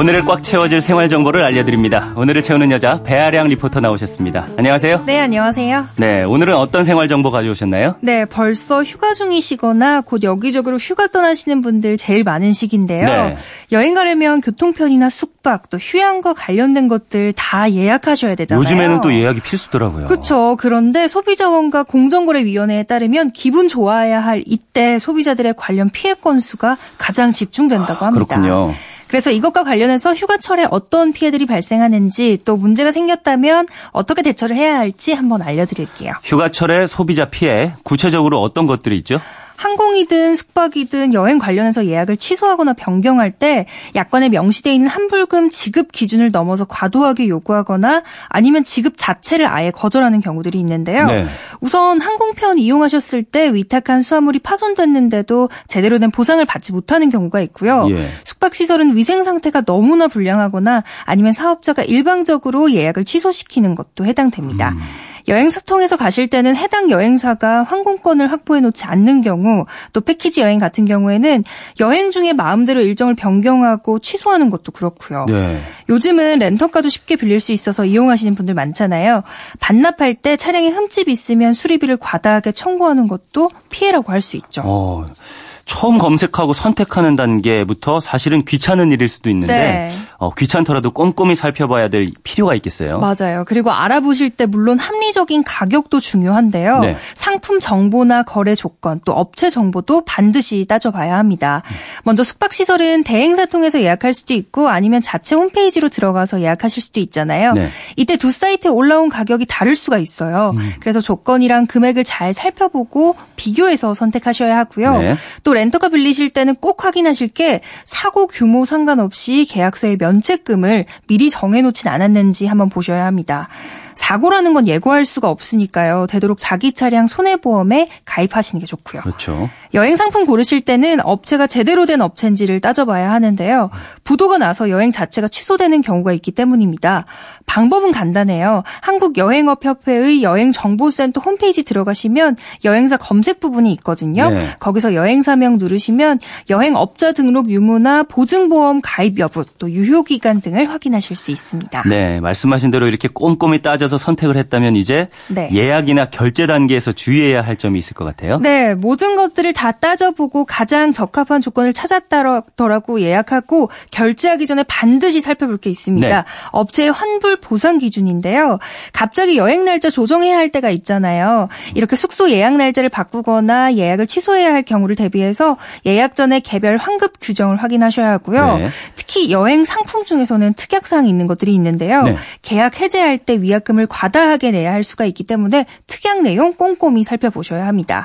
오늘을 꽉 채워줄 생활 정보를 알려드립니다. 오늘을 채우는 여자 배아량 리포터 나오셨습니다. 안녕하세요. 네, 안녕하세요. 네, 오늘은 어떤 생활 정보 가져오셨나요? 네, 벌써 휴가 중이시거나 곧 여기저기로 휴가 떠나시는 분들 제일 많은 시기인데요. 네. 여행 가려면 교통편이나 숙박 또 휴양과 관련된 것들 다 예약하셔야 되잖아요. 요즘에는 또 예약이 필수더라고요. 그렇죠. 그런데 소비자원과 공정거래위원회에 따르면 기분 좋아야 할 이때 소비자들의 관련 피해 건수가 가장 집중된다고 합니다. 그렇군요. 그래서 이것과 관련해서 휴가철에 어떤 피해들이 발생하는지 또 문제가 생겼다면 어떻게 대처를 해야 할지 한번 알려드릴게요. 휴가철에 소비자 피해, 구체적으로 어떤 것들이 있죠? 항공이든 숙박이든 여행 관련해서 예약을 취소하거나 변경할 때 약관에 명시되어 있는 환불금 지급 기준을 넘어서 과도하게 요구하거나 아니면 지급 자체를 아예 거절하는 경우들이 있는데요. 네. 우선 항공편 이용하셨을 때 위탁한 수화물이 파손됐는데도 제대로 된 보상을 받지 못하는 경우가 있고요. 예. 숙박시설은 위생 상태가 너무나 불량하거나 아니면 사업자가 일방적으로 예약을 취소시키는 것도 해당됩니다. 여행사 통해서 가실 때는 해당 여행사가 항공권을 확보해놓지 않는 경우 또 패키지 여행 같은 경우에는 여행 중에 마음대로 일정을 변경하고 취소하는 것도 그렇고요. 네. 요즘은 렌터카도 쉽게 빌릴 수 있어서 이용하시는 분들 많잖아요. 반납할 때 차량에 흠집이 있으면 수리비를 과다하게 청구하는 것도 피해라고 할 수 있죠. 처음 검색하고 선택하는 단계부터 사실은 귀찮은 일일 수도 있는데 네. 귀찮더라도 꼼꼼히 살펴봐야 될 필요가 있겠어요. 맞아요. 그리고 알아보실 때 물론 합리적인 가격도 중요한데요. 네. 상품 정보나 거래 조건 또 업체 정보도 반드시 따져봐야 합니다. 먼저 숙박시설은 대행사 통해서 예약할 수도 있고 아니면 자체 홈페이지로 들어가서 예약하실 수도 있잖아요. 네. 이때 두 사이트에 올라온 가격이 다를 수가 있어요. 그래서 조건이랑 금액을 잘 살펴보고 비교해서 선택하셔야 하고요. 네. 또 렌터카 빌리실 때는 꼭 확인하실 게 사고 규모 상관없이 계약서의 면책금을 미리 정해놓진 않았는지 한번 보셔야 합니다. 사고라는 건 예고할 수가 없으니까요. 되도록 자기 차량 손해보험에 가입하시는 게 좋고요. 그렇죠. 여행 상품 고르실 때는 업체가 제대로 된 업체인지를 따져봐야 하는데요. 부도가 나서 여행 자체가 취소되는 경우가 있기 때문입니다. 방법은 간단해요. 한국여행업협회의 여행정보센터 홈페이지 들어가시면 여행사 검색 부분이 있거든요. 네. 거기서 여행사명 누르시면 여행업자 등록 유무나 보증보험 가입 여부 또 유효기간 등을 확인하실 수 있습니다. 네, 말씀하신 대로 이렇게 꼼꼼히 따져 선택을 했다면 이제 네. 예약이나 결제 단계에서 주의해야 할 점이 있을 것 같아요. 네. 모든 것들을 다 따져보고 가장 적합한 조건을 찾았더라고 예약하고 결제하기 전에 반드시 살펴볼 게 있습니다. 네. 업체의 환불 보상 기준인데요. 갑자기 여행 날짜 조정해야 할 때가 있잖아요. 이렇게 숙소 예약 날짜를 바꾸거나 예약을 취소해야 할 경우를 대비해서 예약 전에 개별 환급 규정을 확인하셔야 하고요. 네. 특히 여행 상품 중에서는 특약사항이 있는 것들이 있는데요. 네. 계약 해제할 때 위약금 을 과다하게 내야 할 수가 있기 때문에 특약 내용 꼼꼼히 살펴보셔야 합니다.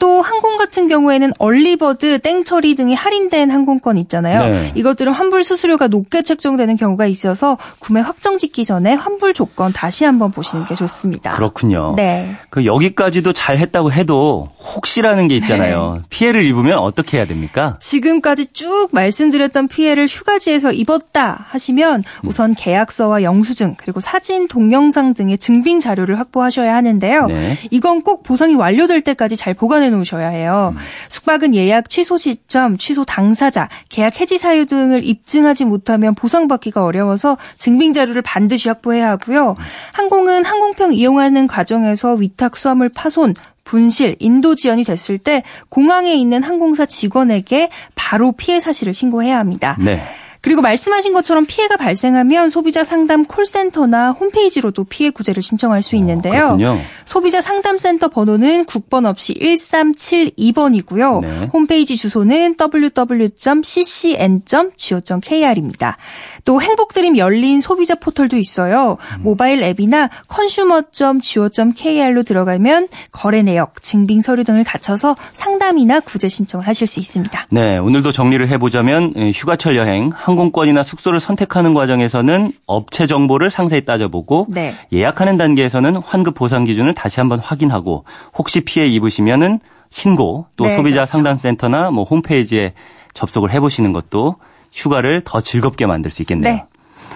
또 항공 같은 경우에는 얼리버드, 땡처리 등이 할인된 항공권 있잖아요. 네. 이것들은 환불 수수료가 높게 책정되는 경우가 있어서 구매 확정 짓기 전에 환불 조건 다시 한번 보시는 게 좋습니다. 그렇군요. 네. 그 여기까지도 잘했다고 해도 혹시라는 게 있잖아요. 네. 피해를 입으면 어떻게 해야 됩니까? 지금까지 쭉 말씀드렸던 피해를 휴가지에서 입었다 하시면 우선 계약서와 영수증 그리고 사진, 동영상 등의 증빙 자료를 확보하셔야 하는데요. 네. 이건 꼭 보상이 완료될 때까지 잘 보관해 놓으셔야 해요. 숙박은 예약 취소 시점, 취소 당사자, 계약 해지 사유 등을 입증하지 못하면 보상받기가 어려워서 증빙 자료를 반드시 확보해야 하고요. 항공은 항공편 이용하는 과정에서 위탁 수화물 파손, 분실, 인도 지연이 됐을 때 공항에 있는 항공사 직원에게 바로 피해 사실을 신고해야 합니다. 네. 그리고 말씀하신 것처럼 피해가 발생하면 소비자 상담 콜센터나 홈페이지로도 피해 구제를 신청할 수 있는데요. 소비자 상담센터 번호는 국번 없이 1372번이고요. 네. 홈페이지 주소는 www.ccn.go.kr입니다. 또 행복드림 열린 소비자 포털도 있어요. 모바일 앱이나 consumer.go.kr로 들어가면 거래 내역, 증빙 서류 등을 갖춰서 상담이나 구제 신청을 하실 수 있습니다. 네, 오늘도 정리를 해보자면 휴가철 여행, 항공권이나 숙소를 선택하는 과정에서는 업체 정보를 상세히 따져보고 네. 예약하는 단계에서는 환급 보상 기준을 다시 한번 확인하고 혹시 피해 입으시면은 신고 또 네, 소비자 그렇죠. 상담센터나 뭐 홈페이지에 접속을 해보시는 것도 휴가를 더 즐겁게 만들 수 있겠네요. 네.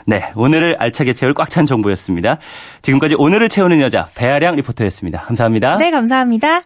네, 오늘을 알차게 채울 꽉 찬 정보였습니다. 지금까지 오늘을 채우는 여자 배아량 리포터였습니다. 감사합니다. 네, 감사합니다.